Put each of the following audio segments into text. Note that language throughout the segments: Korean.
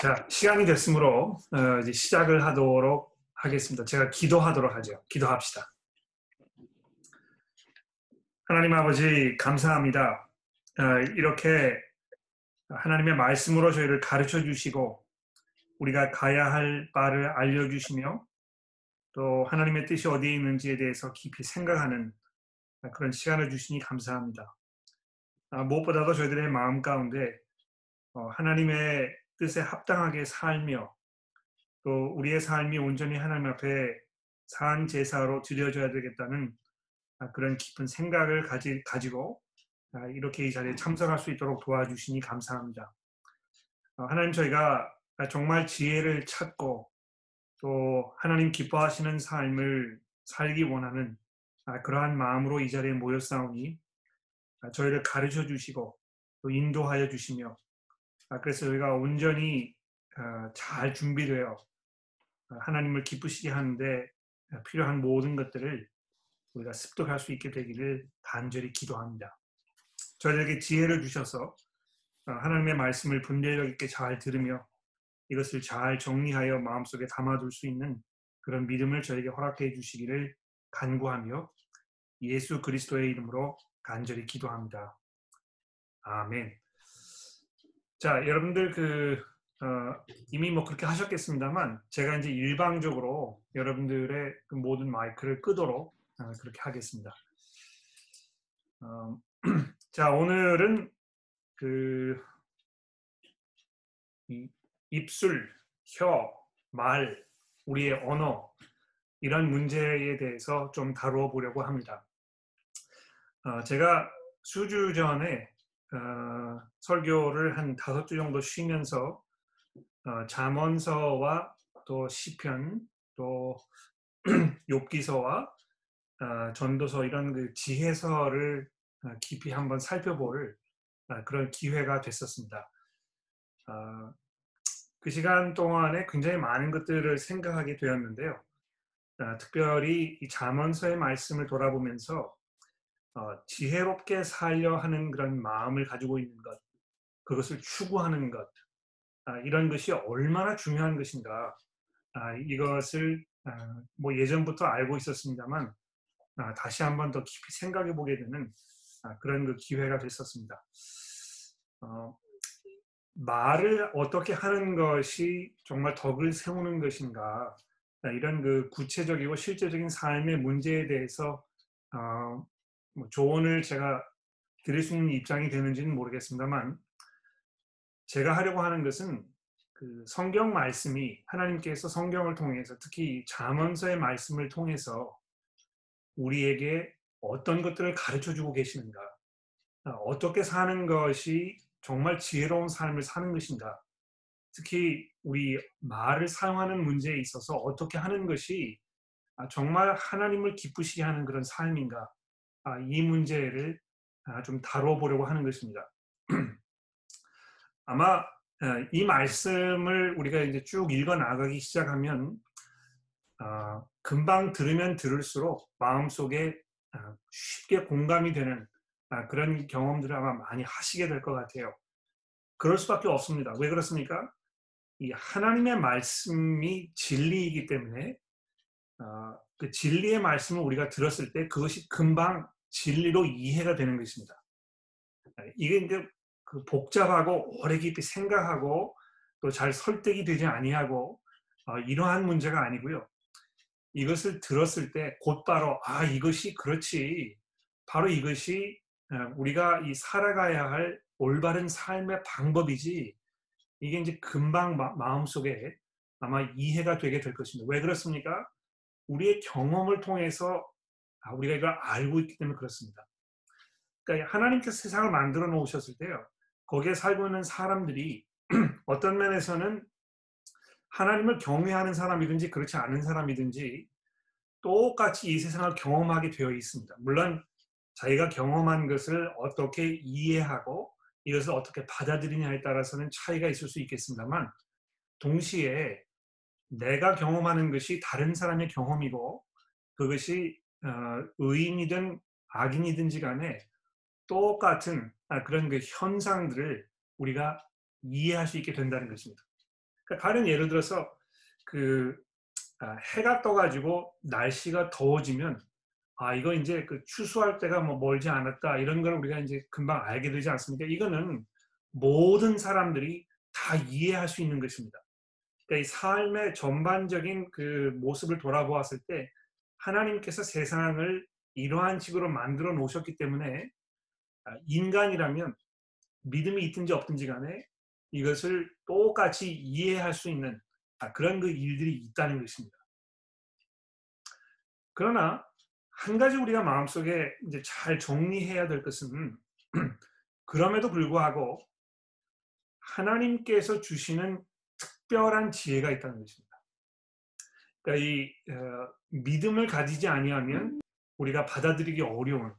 자, 시간이 됐으므로 이제 시작을 하도록 하겠습니다. 제가 기도하도록 하죠. 기도합시다. 하나님 아버지 감사합니다. 이렇게 하나님의 말씀으로 저희를 가르쳐 주시고 우리가 가야 할 바를 알려주시며 또 하나님의 뜻이 어디에 있는지에 대해서 깊이 생각하는 그런 시간을 주시니 감사합니다. 무엇보다도 저희들의 마음 가운데 하나님의 뜻에 합당하게 살며 또 우리의 삶이 온전히 하나님 앞에 산 제사로 드려져야 되겠다는 그런 깊은 생각을 가지고 이렇게 이 자리에 참석할 수 있도록 도와주시니 감사합니다. 하나님, 저희가 정말 지혜를 찾고 또 하나님 기뻐하시는 삶을 살기 원하는 그러한 마음으로 이 자리에 모였사오니 저희를 가르쳐 주시고 또 인도하여 주시며 그래서 저희가 온전히 잘 준비되어 하나님을 기쁘시게 하는데 필요한 모든 것들을 우리가 습득할 수 있게 되기를 간절히 기도합니다. 저희에게 지혜를 주셔서 하나님의 말씀을 분별력 있게 잘 들으며 이것을 잘 정리하여 마음속에 담아둘 수 있는 그런 믿음을 저에게 허락해 주시기를 간구하며 예수 그리스도의 이름으로 간절히 기도합니다. 아멘. 자, 여러분들 이미 그렇게 하셨겠습니다만 제가 이제 일방적으로 여러분들의 모든 마이크를 끄도록 그렇게 하겠습니다. 자, 오늘은 입술, 혀, 말, 우리의 언어 이런 문제에 대해서 좀 다루어 보려고 합니다. 제가 수주 전에 설교를 한 5주 정도 쉬면서 잠언서와 또 시편, 또 욥기서와 전도서 이런 지혜서를 깊이 한번 살펴볼 그런 기회가 됐었습니다. 그 시간 동안에 굉장히 많은 것들을 생각하게 되었는데요. 특별히 이 잠언서의 말씀을 돌아보면서 지혜롭게 살려 하는 그런 마음을 가지고 있는 것, 그것을 추구하는 것, 이런 것이 얼마나 중요한 것인가, 이것을 예전부터 알고 있었습니다만 다시 한번 더 깊이 생각해 보게 되는 그런 그 기회가 됐었습니다. 말을 어떻게 하는 것이 정말 덕을 세우는 것인가, 이런 그 구체적이고 실제적인 삶의 문제에 대해서 조언을 제가 드릴 수 있는 입장이 되는지는 모르겠습니다만 제가 하려고 하는 것은 그 성경 말씀이 하나님께서 성경을 통해서 특히 잠언서의 말씀을 통해서 우리에게 어떤 것들을 가르쳐주고 계시는가, 어떻게 사는 것이 정말 지혜로운 삶을 사는 것인가, 특히 우리 말을 사용하는 문제에 있어서 어떻게 하는 것이 정말 하나님을 기쁘시게 하는 그런 삶인가, 이 문제를 좀 다뤄보려고 하는 것입니다. 아마 이 말씀을 우리가 이제 쭉 읽어 나가기 시작하면 금방 들으면 들을수록 마음속에 쉽게 공감이 되는 그런 경험들을 아마 많이 하시게 될 것 같아요. 그럴 수밖에 없습니다. 왜 그렇습니까? 이 하나님의 말씀이 진리이기 때문에 그 진리의 말씀을 우리가 들었을 때 그것이 금방 진리로 이해가 되는 것입니다. 이게 이제 그 복잡하고 오래 깊이 생각하고 또 잘 설득이 되지 아니하고 이러한 문제가 아니고요. 이것을 들었을 때 곧바로 이것이 그렇지, 바로 이것이 우리가 이 살아가야 할 올바른 삶의 방법이지, 이게 이제 금방 마음속에 아마 이해가 되게 될 것입니다. 왜 그렇습니까? 우리의 경험을 통해서 우리가 이걸 알고 있기 때문에 그렇습니다. 그러니까 하나님께서 세상을 만들어 놓으셨을 때요, 거기에 살고 있는 사람들이 어떤 면에서는 하나님을 경외하는 사람이든지 그렇지 않은 사람이든지 똑같이 이 세상을 경험하게 되어 있습니다. 물론 자기가 경험한 것을 어떻게 이해하고 이것을 어떻게 받아들이냐에 따라서는 차이가 있을 수 있겠습니다만 동시에 내가 경험하는 것이 다른 사람의 경험이고 그것이 의인이든 악인이든지 간에 똑같은 그런 그 현상들을 우리가 이해할 수 있게 된다는 것입니다. 그러니까 다른 예를 들어서 해가 떠가지고 날씨가 더워지면 이거 이제 추수할 때가 뭐 멀지 않았다 이런 걸 우리가 이제 금방 알게 되지 않습니까? 이거는 모든 사람들이 다 이해할 수 있는 것입니다. 그러니까 이 삶의 전반적인 그 모습을 돌아보았을 때 하나님께서 세상을 이러한 식으로 만들어 놓으셨기 때문에 인간이라면 믿음이 있든지 없든지 간에 이것을 똑같이 이해할 수 있는 그런 그 일들이 있다는 것입니다. 그러나 한 가지 우리가 마음속에 이제 잘 정리해야 될 것은 그럼에도 불구하고 하나님께서 주시는 특별한 지혜가 있다는 것입니다. 그러니까 이 믿음을 가지지 아니하면 우리가 받아들이기 어려운,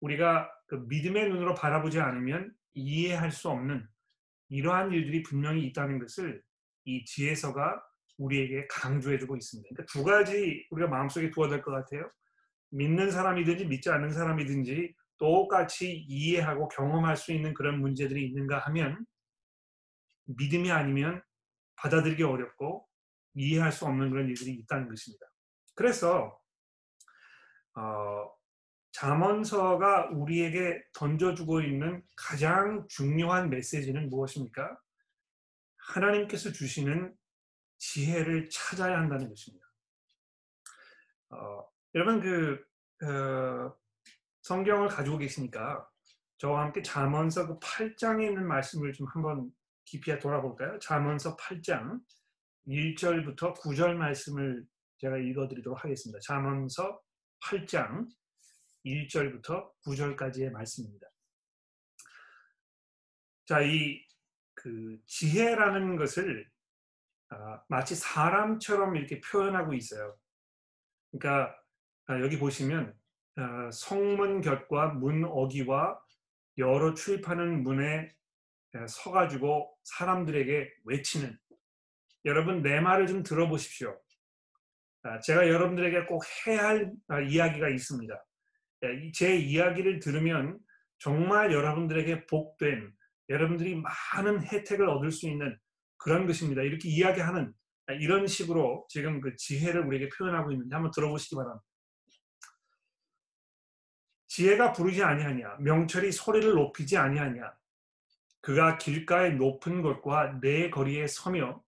우리가 그 믿음의 눈으로 바라보지 않으면 이해할 수 없는 이러한 일들이 분명히 있다는 것을 이 지혜서가 우리에게 강조해주고 있습니다. 그러니까 두 가지 우리가 마음속에 두어야 될 것 같아요. 믿는 사람이든지 믿지 않는 사람이든지 똑같이 이해하고 경험할 수 있는 그런 문제들이 있는가 하면 믿음이 아니면 받아들이기 어렵고 이해할 수 없는 그런 일들이 있다는 것입니다. 그래서 잠언서가 우리에게 던져주고 있는 가장 중요한 메시지는 무엇입니까? 하나님께서 주시는 지혜를 찾아야 한다는 것입니다. 여러분 성경을 가지고 계시니까 저와 함께 잠언서 8장에 있는 말씀을 좀 한번 깊이 돌아볼까요? 잠언서 8장 1절부터 9절 말씀을 제가 읽어드리도록 하겠습니다. 잠언서 8장 1절부터 9절까지의 말씀입니다. 자, 이 지혜라는 것을 마치 사람처럼 이렇게 표현하고 있어요. 그러니까 여기 보시면 성문 곁과 문 어귀와 여러 출입하는 문에 서가지고 사람들에게 외치는, 여러분 내 말을 좀 들어보십시오. 제가 여러분들에게 꼭 해야 할 이야기가 있습니다. 제 이야기를 들으면 정말 여러분들에게 복된, 여러분들이 많은 혜택을 얻을 수 있는 그런 것입니다. 이렇게 이야기하는, 이런 식으로 지금 그 지혜를 우리에게 표현하고 있는데 한번 들어보시기 바랍니다. 지혜가 부르지 아니하냐, 명철이 소리를 높이지 아니하냐. 그가 길가의 높은 곳과 내 거리에 서며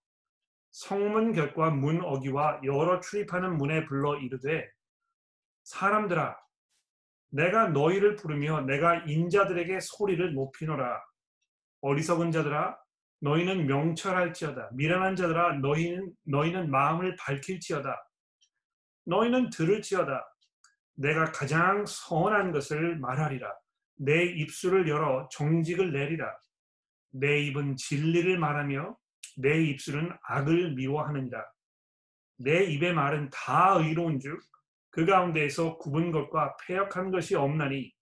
성문 곁과 문 어귀와 여러 출입하는 문에 불러 이르되, 사람들아 내가 너희를 부르며 내가 인자들에게 소리를 높이노라. 어리석은 자들아 너희는 명철할지어다. 미련한 자들아 너희는 마음을 밝힐지어다. 너희는 들을지어다. 내가 가장 선한 것을 말하리라. 내 입술을 열어 정직을 내리라. 내 입은 진리를 말하며 내 입술은 악을 미워하느니라. 내 입의 말은 다 의로운 즉 그 가운데에서 굽은 것과 패역한 것이 없나니,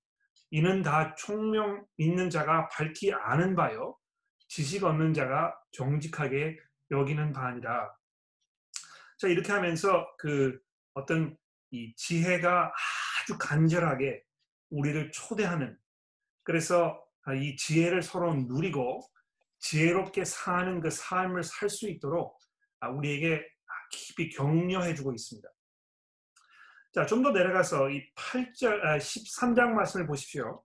이는 다 총명 있는 자가 밝히 아는 바요 지식 없는 자가 정직하게 여기는 바니라. 자, 이렇게 하면서 어떤 이 지혜가 아주 간절하게 우리를 초대하는, 그래서 이 지혜를 서로 누리고 지혜롭게 사는 그 삶을 살 수 있도록 우리에게 깊이 격려해주고 있습니다. 자, 좀 더 내려가서 이 13장 말씀을 보십시오.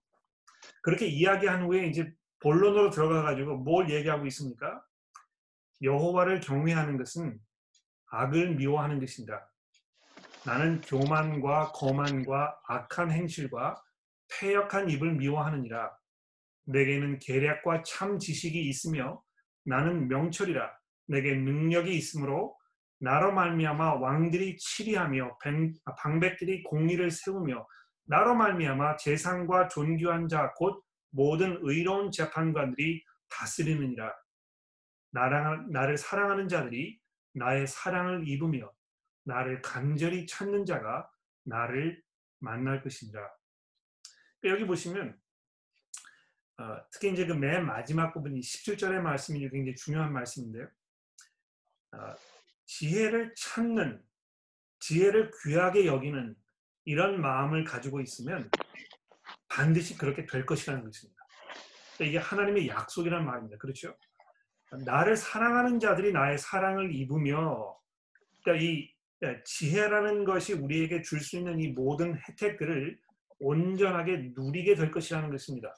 그렇게 이야기한 후에 이제 본론으로 들어가 가지고 뭘 얘기하고 있습니까? 여호와를 경외하는 것은 악을 미워하는 것이다. 나는 교만과 거만과 악한 행실과 패역한 입을 미워하느니라. 내게는 계략과 참 지식이 있으며 나는 명철이라. 내게 능력이 있으므로 나로 말미암아 왕들이 치리하며 방백들이 공의를 세우며 나로 말미암아 재상과 존귀한 자 곧 모든 의로운 재판관들이 다스리느니라. 나를 사랑하는 자들이 나의 사랑을 입으며 나를 간절히 찾는 자가 나를 만날 것이니라. 여기 보시면 특히 이제 맨 마지막 부분이 17절의 말씀이 굉장히 중요한 말씀인데요. 지혜를 찾는, 지혜를 귀하게 여기는 이런 마음을 가지고 있으면 반드시 그렇게 될 것이라는 것입니다. 이게 하나님의 약속이라는 말입니다. 그렇죠? 나를 사랑하는 자들이 나의 사랑을 입으며, 그러니까 이 지혜라는 것이 우리에게 줄 수 있는 이 모든 혜택들을 온전하게 누리게 될 것이라는 것입니다.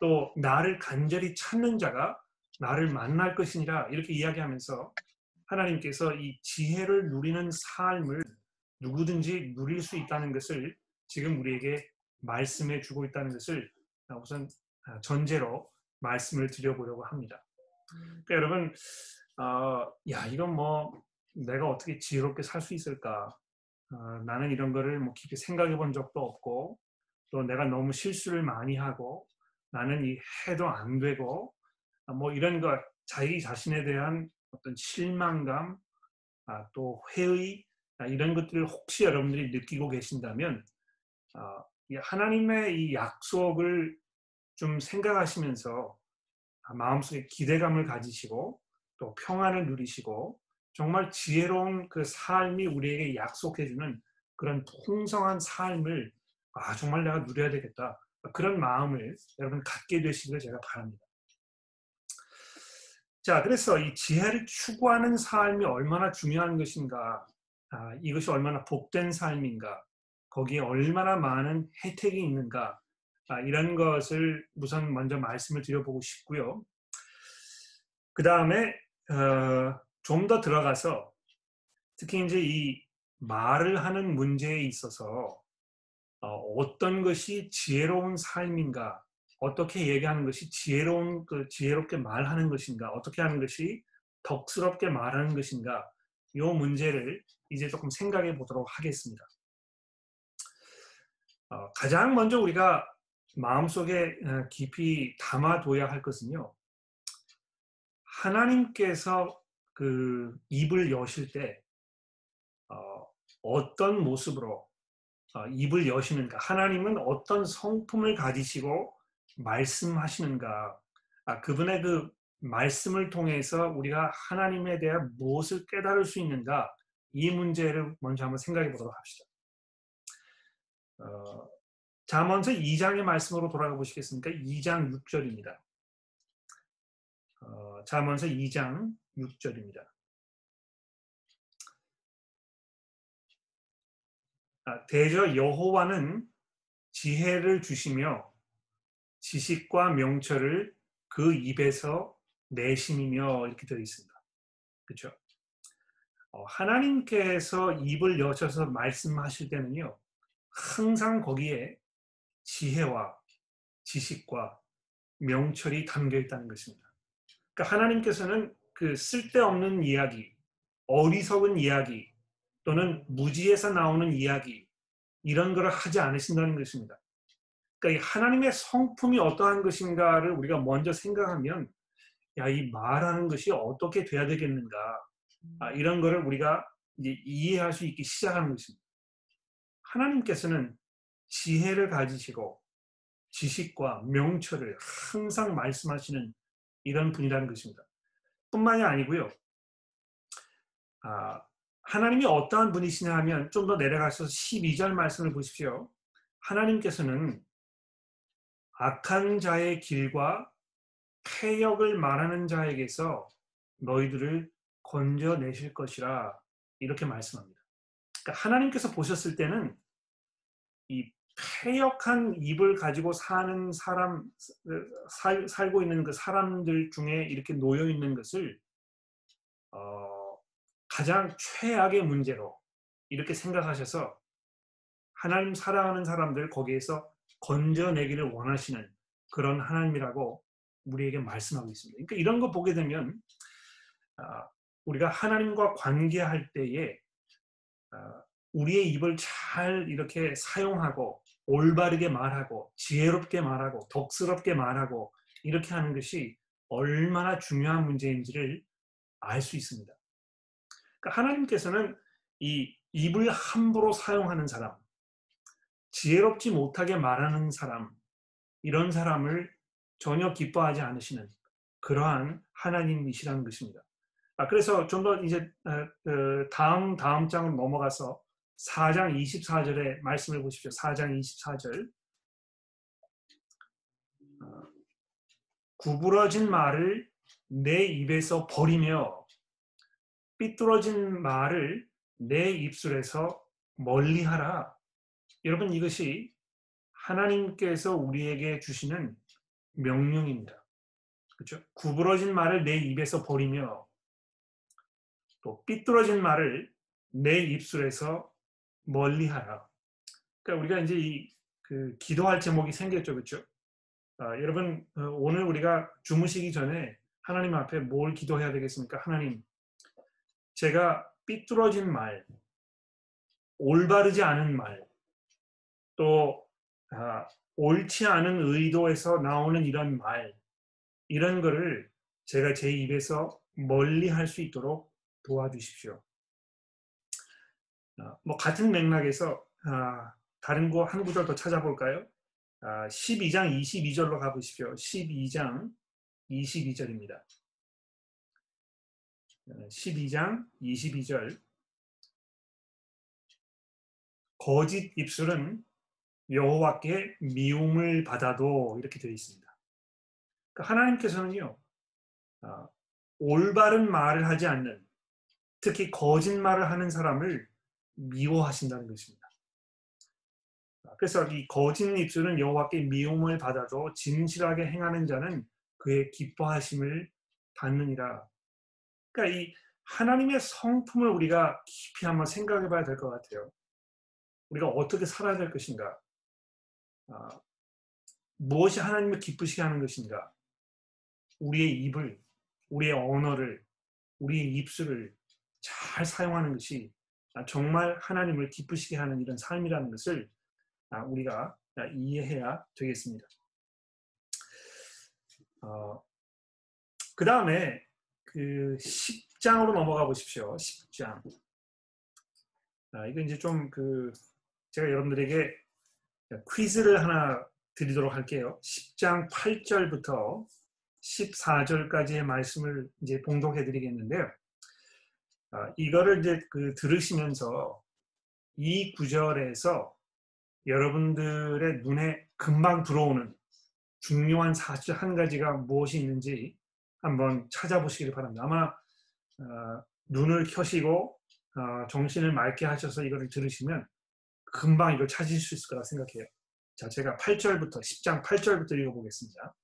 또 나를 간절히 찾는 자가 나를 만날 것이니라, 이렇게 이야기하면서 하나님께서 이 지혜를 누리는 삶을 누구든지 누릴 수 있다는 것을 지금 우리에게 말씀해 주고 있다는 것을 우선 전제로 말씀을 드려보려고 합니다. 그러니까 여러분, 야, 이건 뭐 내가 어떻게 지혜롭게 살 수 있을까? 나는 이런 거를 뭐 깊이 생각해 본 적도 없고, 또 내가 너무 실수를 많이 하고, 나는 이 해도 안 되고, 뭐 이런 거, 자기 자신에 대한 어떤 실망감, 또 회의, 이런 것들을 혹시 여러분들이 느끼고 계신다면, 하나님의 이 약속을 좀 생각하시면서 마음속에 기대감을 가지시고, 또 평안을 누리시고, 정말 지혜로운 그 삶이 우리에게 약속해주는 그런 풍성한 삶을 정말 내가 누려야 되겠다, 그런 마음을 여러분 갖게 되시기를 제가 바랍니다. 자, 그래서 이 지혜를 추구하는 삶이 얼마나 중요한 것인가, 이것이 얼마나 복된 삶인가, 거기에 얼마나 많은 혜택이 있는가, 이런 것을 우선 먼저 말씀을 드려보고 싶고요. 그 다음에 좀 더 들어가서 특히 이제 이 말을 하는 문제에 있어서 어떤 것이 지혜로운 삶인가, 어떻게 얘기하는 것이 지혜롭게 말하는 것인가, 어떻게 하는 것이 덕스럽게 말하는 것인가, 이 문제를 이제 조금 생각해 보도록 하겠습니다. 가장 먼저 우리가 마음속에 깊이 담아둬야 할 것은요, 하나님께서 그 입을 여실 때 어떤 모습으로 입을 여시는가, 하나님은 어떤 성품을 가지시고 말씀하시는가, 그분의 그 말씀을 통해서 우리가 하나님에 대한 무엇을 깨달을 수 있는가, 이 문제를 먼저 한번 생각해 보도록 합시다. 잠언서 2장의 말씀으로 돌아가 보시겠습니까? 2장 6절입니다. 잠언서 2장 6절입니다. 대저 여호와는 지혜를 주시며 지식과 명철을 그 입에서 내심이며, 이렇게 되어 있습니다. 그렇죠? 하나님께서 입을 여셔서 말씀하실 때는요, 항상 거기에 지혜와 지식과 명철이 담겨 있다는 것입니다. 그러니까 하나님께서는 그 쓸데없는 이야기, 어리석은 이야기, 또는 무지에서 나오는 이야기, 이런 걸 하지 않으신다는 것입니다. 그러니까 하나님의 성품이 어떠한 것인가를 우리가 먼저 생각하면, 야, 이 말하는 것이 어떻게 돼야 되겠는가, 이런 거를 우리가 이제 이해할 수 있기 시작하는 것입니다. 하나님께서는 지혜를 가지시고 지식과 명철을 항상 말씀하시는 이런 분이라는 것입니다. 뿐만이 아니고요, 하나님이 어떠한 분이시냐 하면 좀 더 내려가서 12절 말씀을 보십시오. 하나님께서는 악한 자의 길과 패역을 말하는 자에게서 너희들을 건져내실 것이라, 이렇게 말씀합니다. 그러니까 하나님께서 보셨을 때는 이 패역한 입을 가지고 사는 사람, 살고 있는 그 사람들 중에 이렇게 놓여 있는 것을 가장 최악의 문제로 이렇게 생각하셔서 하나님 사랑하는 사람들 거기에서 건져내기를 원하시는 그런 하나님이라고 우리에게 말씀하고 있습니다. 그러니까 이런 거 보게 되면 우리가 하나님과 관계할 때에 우리의 입을 잘 이렇게 사용하고 올바르게 말하고 지혜롭게 말하고 덕스럽게 말하고 이렇게 하는 것이 얼마나 중요한 문제인지를 알 수 있습니다. 그러니까 하나님께서는 이 입을 함부로 사용하는 사람, 지혜롭지 못하게 말하는 사람, 이런 사람을 전혀 기뻐하지 않으시는 그러한 하나님이시라는 것입니다. 그래서 좀 더 이제 다음 장으로 넘어가서 4장 24절의 말씀을 보십시오. 4장 24절. 구부러진 말을 내 입에서 버리며 삐뚤어진 말을 내 입술에서 멀리하라. 여러분, 이것이 하나님께서 우리에게 주시는 명령입니다. 그렇죠? 구부러진 말을 내 입에서 버리며 또 삐뚤어진 말을 내 입술에서 멀리하라. 그러니까 우리가 이제 기도할 제목이 생겼죠, 그렇죠? 여러분, 오늘 우리가 주무시기 전에 하나님 앞에 뭘 기도해야 되겠습니까? 하나님, 제가 삐뚤어진 말, 올바르지 않은 말, 또 옳지 않은 의도에서 나오는 이런 말, 이런 거를 제가 제 입에서 멀리할 수 있도록 도와주십시오. 뭐 같은 맥락에서 다른 거 한 구절 더 찾아볼까요? 12장 22절로 가보십시오. 12장 22절입니다. 12장 22절. 거짓 입술은 여호와께 미움을 받아도, 이렇게 되어 있습니다. 그러니까 하나님께서는요, 올바른 말을 하지 않는, 특히 거짓말을 하는 사람을 미워하신다는 것입니다. 그래서 이 거짓 입술은 여호와께 미움을 받아도 진실하게 행하는 자는 그의 기뻐하심을 받느니라. 그러니까 이 하나님의 성품을 우리가 깊이 한번 생각해 봐야 될 것 같아요. 우리가 어떻게 살아야 될 것인가? 무엇이 하나님을 기쁘시게 하는 것인가? 우리의 입을, 우리의 언어를, 우리의 입술을 잘 사용하는 것이 정말 하나님을 기쁘시게 하는 이런 삶이라는 것을 우리가 이해해야 되겠습니다. 그 다음에 10장으로 넘어가 보십시오. 10장. 이거 이제 좀 제가 여러분들에게 퀴즈를 하나 드리도록 할게요. 10장 8절부터 14절까지의 말씀을 이제 봉독해 드리겠는데요. 이거를 이제 들으시면서 이 구절에서 여러분들의 눈에 금방 들어오는 중요한 사실 한 가지가 무엇이 있는지 한번 찾아보시기를 바랍니다. 아마 눈을 켜시고 정신을 맑게 하셔서 이거를 들으시면 금방 이걸 찾으실 수 있을 거라 생각해요. 자, 제가 8절부터 10장 8절부터 읽어보겠습니다.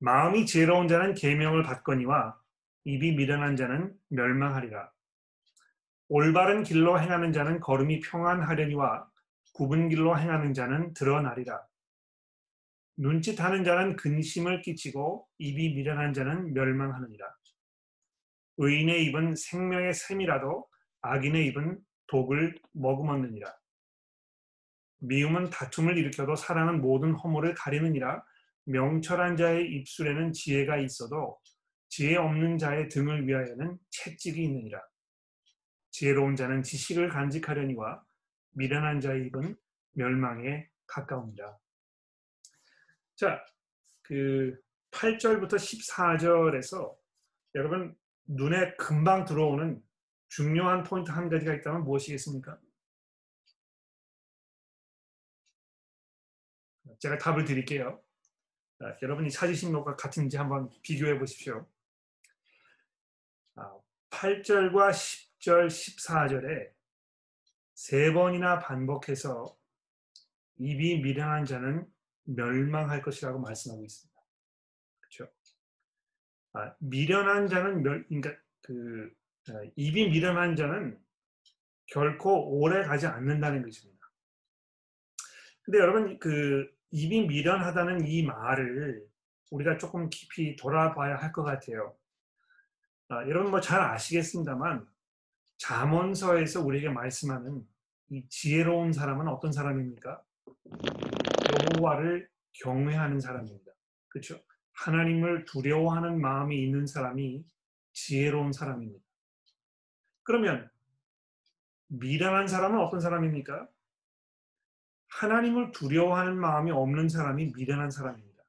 마음이 지혜로운 자는 계명을 받거니와 입이 미련한 자는 멸망하리라. 올바른 길로 행하는 자는 걸음이 평안하려니와 굽은 길로 행하는 자는 드러나리라. 눈짓하는 자는 근심을 끼치고 입이 미련한 자는 멸망하느니라. 의인의 입은 생명의 샘이라도 악인의 입은 독을 머금었느니라. 미움은 다툼을 일으켜도 사랑은 모든 허물을 가리느니라. 명철한 자의 입술에는 지혜가 있어도 지혜 없는 자의 등을 위하여는 채찍이 있느니라. 지혜로운 자는 지식을 간직하려니와 미련한 자의 입은 멸망에 가까우니라. 자, 8절부터 14절에서 여러분 눈에 금방 들어오는 중요한 포인트 한 가지가 있다면 무엇이겠습니까? 제가 답을 드릴게요. 여러분이 찾으신 것과 같은지 한번 비교해 보십시오. 8절과 10절, 14절에 세 번이나 반복해서 입이 미련한 자는 멸망할 것이라고 말씀하고 있습니다. 미련한 자는 입이 미련한 자는 결코 오래 가지 않는다는 것입니다. 근데 여러분, 입이 미련하다는 이 말을 우리가 조금 깊이 돌아봐야 할 것 같아요. 여러분 뭐 잘 아시겠습니다만 잠언서에서 우리에게 말씀하는 이 지혜로운 사람은 어떤 사람입니까? 여호와를 경외하는 사람입니다. 그렇죠? 하나님을 두려워하는 마음이 있는 사람이 지혜로운 사람입니다. 그러면 미련한 사람은 어떤 사람입니까? 하나님을 두려워하는 마음이 없는 사람이 미련한 사람입니다.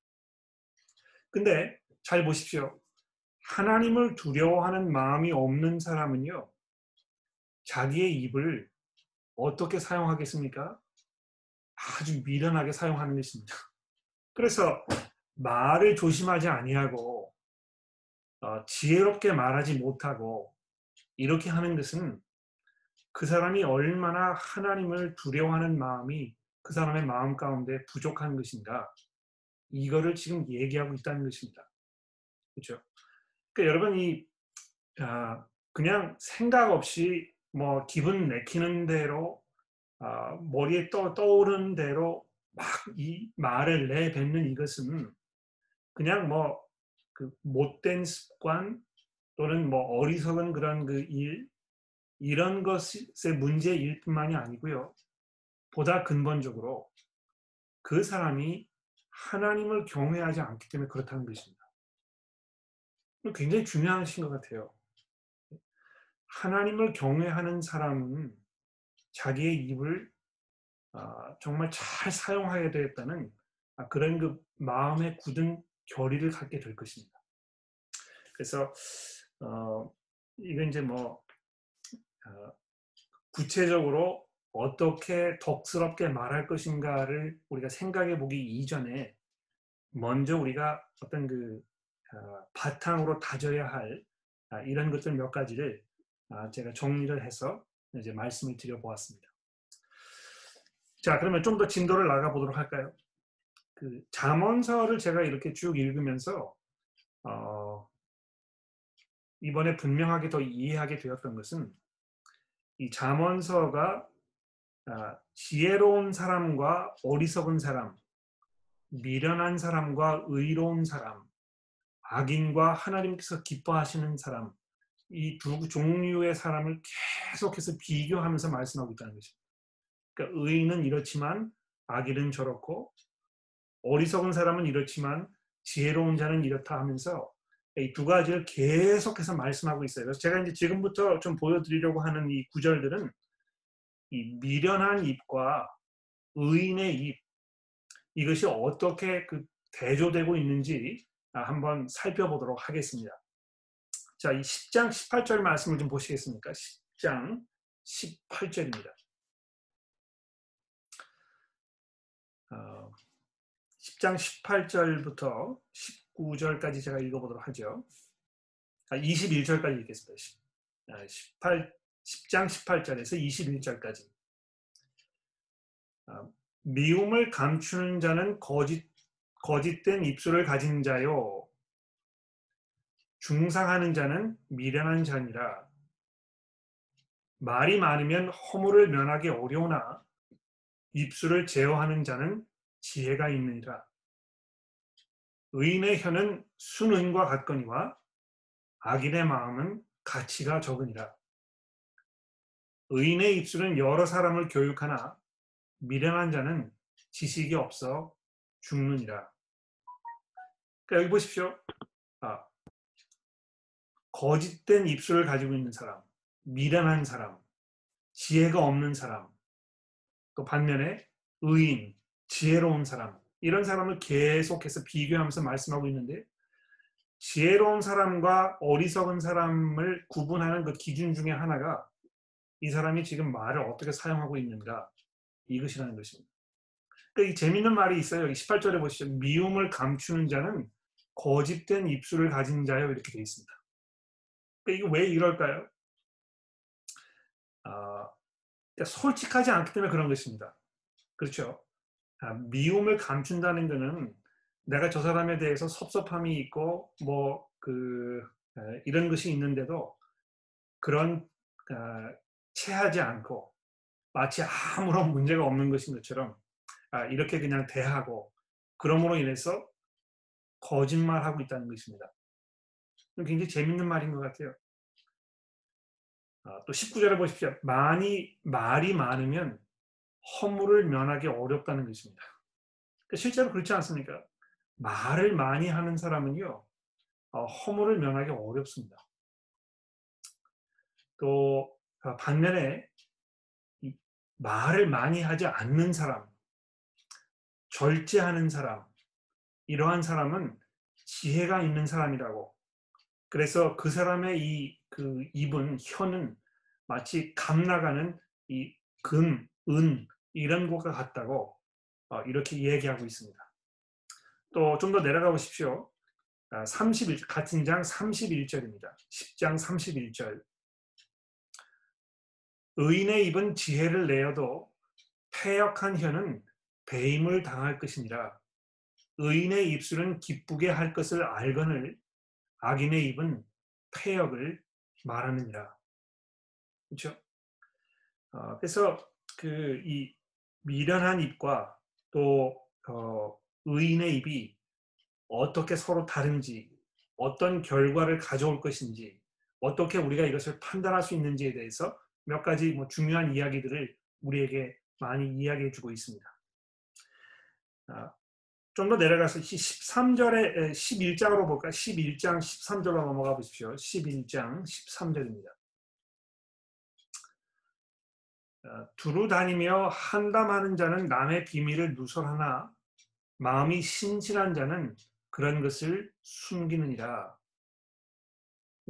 근데 잘 보십시오. 하나님을 두려워하는 마음이 없는 사람은요, 자기의 입을 어떻게 사용하겠습니까? 아주 미련하게 사용하는 것입니다. 그래서 말을 조심하지 아니하고 지혜롭게 말하지 못하고 이렇게 하는 것은 그 사람이 얼마나 하나님을 두려워하는 마음이 그 사람의 마음 가운데 부족한 것인가, 이거를 지금 얘기하고 있다는 것입니다. 그렇죠? 그러니까 여러분, 그냥 생각 없이 뭐 기분 내키는 대로 머리에 떠오르는 대로 막 이 말을 내뱉는 이것은 그냥 뭐 그 못된 습관 또는 뭐 어리석은 그런 그 일, 이런 것의 문제일 뿐만이 아니고요. 보다 근본적으로 그 사람이 하나님을 경외하지 않기 때문에 그렇다는 것입니다. 굉장히 중요하신 것 같아요. 하나님을 경외하는 사람은 자기의 입을 정말 잘 사용해야 되겠다는 그런 그 마음의 굳은 결의를 갖게 될 것입니다. 그래서 이건 이제 뭐 구체적으로 어떻게 덕스럽게 말할 것인가를 우리가 생각해 보기 이전에 먼저 우리가 어떤 그 바탕으로 다져야 할 이런 것들 몇 가지를 제가 정리를 해서 이제 말씀을 드려보았습니다. 자, 그러면 좀 더 진도를 나가보도록 할까요? 그 잠언서를 제가 이렇게 쭉 읽으면서 이번에 분명하게 더 이해하게 되었던 것은, 이 잠언서가 지혜로운 사람과 어리석은 사람, 미련한 사람과 의로운 사람, 악인과 하나님께서 기뻐하시는 사람, 이 두 종류의 사람을 계속해서 비교하면서 말씀하고 있다는 것입니다. 그러니까 의인은 이렇지만 악인은 저렇고, 어리석은 사람은 이렇지만 지혜로운 자는 이렇다 하면서 이 두 가지를 계속해서 말씀하고 있어요. 그래서 제가 이제 지금부터 좀 보여드리려고 하는 이 구절들은, 이 미련한 입과 의인의 입, 이것이 어떻게 그 대조되고 있는지 한번 살펴보도록 하겠습니다. 자, 이 10장 18절 말씀을 좀 보시겠습니까? 10장 18절입니다. 10장 18절부터 19절까지 제가 읽어보도록 하죠. 21절까지 읽겠습니다. 10장 18절에서 21절까지. 미움을 감추는 자는 거짓된 입술을 가진 자요, 중상하는 자는 미련한 자니라. 말이 많으면 허물을 면하기 어려우나 입술을 제어하는 자는 지혜가 있느니라. 의인의 혀는 순은과 같거니와 악인의 마음은 가치가 적으니라. 의인의 입술은 여러 사람을 교육하나 미련한 자는 지식이 없어 죽느니라. 그러니까 여기 보십시오. 거짓된 입술을 가지고 있는 사람, 미련한 사람, 지혜가 없는 사람, 또 반면에 의인, 지혜로운 사람, 이런 사람을 계속해서 비교하면서 말씀하고 있는데, 지혜로운 사람과 어리석은 사람을 구분하는 그 기준 중에 하나가 이 사람이 지금 말을 어떻게 사용하고 있는가, 이것이라는 것입니다. 그러니까 이 재미있는 말이 있어요. 여기 18절에 보시죠. 미움을 감추는 자는 거짓된 입술을 가진 자요, 이렇게 되어 있습니다. 그러니까 이거 왜 이럴까요? 그러니까 솔직하지 않기 때문에 그런 것입니다. 그렇죠? 미움을 감춘다는 것은 내가 저 사람에 대해서 섭섭함이 있고 뭐 이런 것이 있는데도 그런 체하지 않고 마치 아무런 문제가 없는 것인 것처럼 이렇게 그냥 대하고, 그러므로 인해서 거짓말하고 있다는 것입니다. 굉장히 재밌는 말인 것 같아요. 또 19절에 보십시오. 말이 많으면 허물을 면하기 어렵다는 것입니다. 실제로 그렇지 않습니까? 말을 많이 하는 사람은요, 허물을 면하기 어렵습니다. 또 반면에 말을 많이 하지 않는 사람, 절제하는 사람, 이러한 사람은 지혜가 있는 사람이라고, 그래서 그 사람의 이 그 입은, 혀는 마치 감나가는 이 금, 은, 이런 것과 같다고 이렇게 얘기하고 있습니다. 또 좀 더 내려가 보십시오. 31, 같은 장 31절입니다. 10장 31절. 의인의 입은 지혜를 내어도 패역한 혀는 배임을 당할 것이니라. 의인의 입술은 기쁘게 할 것을 알거늘 악인의 입은 패역을 말하느니라. 그렇죠? 그래서 그 이 미련한 입과 또 의인의 입이 어떻게 서로 다른지, 어떤 결과를 가져올 것인지, 어떻게 우리가 이것을 판단할 수 있는지에 대해서 몇 가지 중요한 이야기들을 우리에게 많이 이야기해 주고 있습니다. 좀 더 내려가서 13절에 11장으로 볼까요? 11장 13절로 넘어가 보십시오. 11장 13절입니다. 두루 다니며 한담하는 자는 남의 비밀을 누설하나 마음이 신실한 자는 그런 것을 숨기느니라.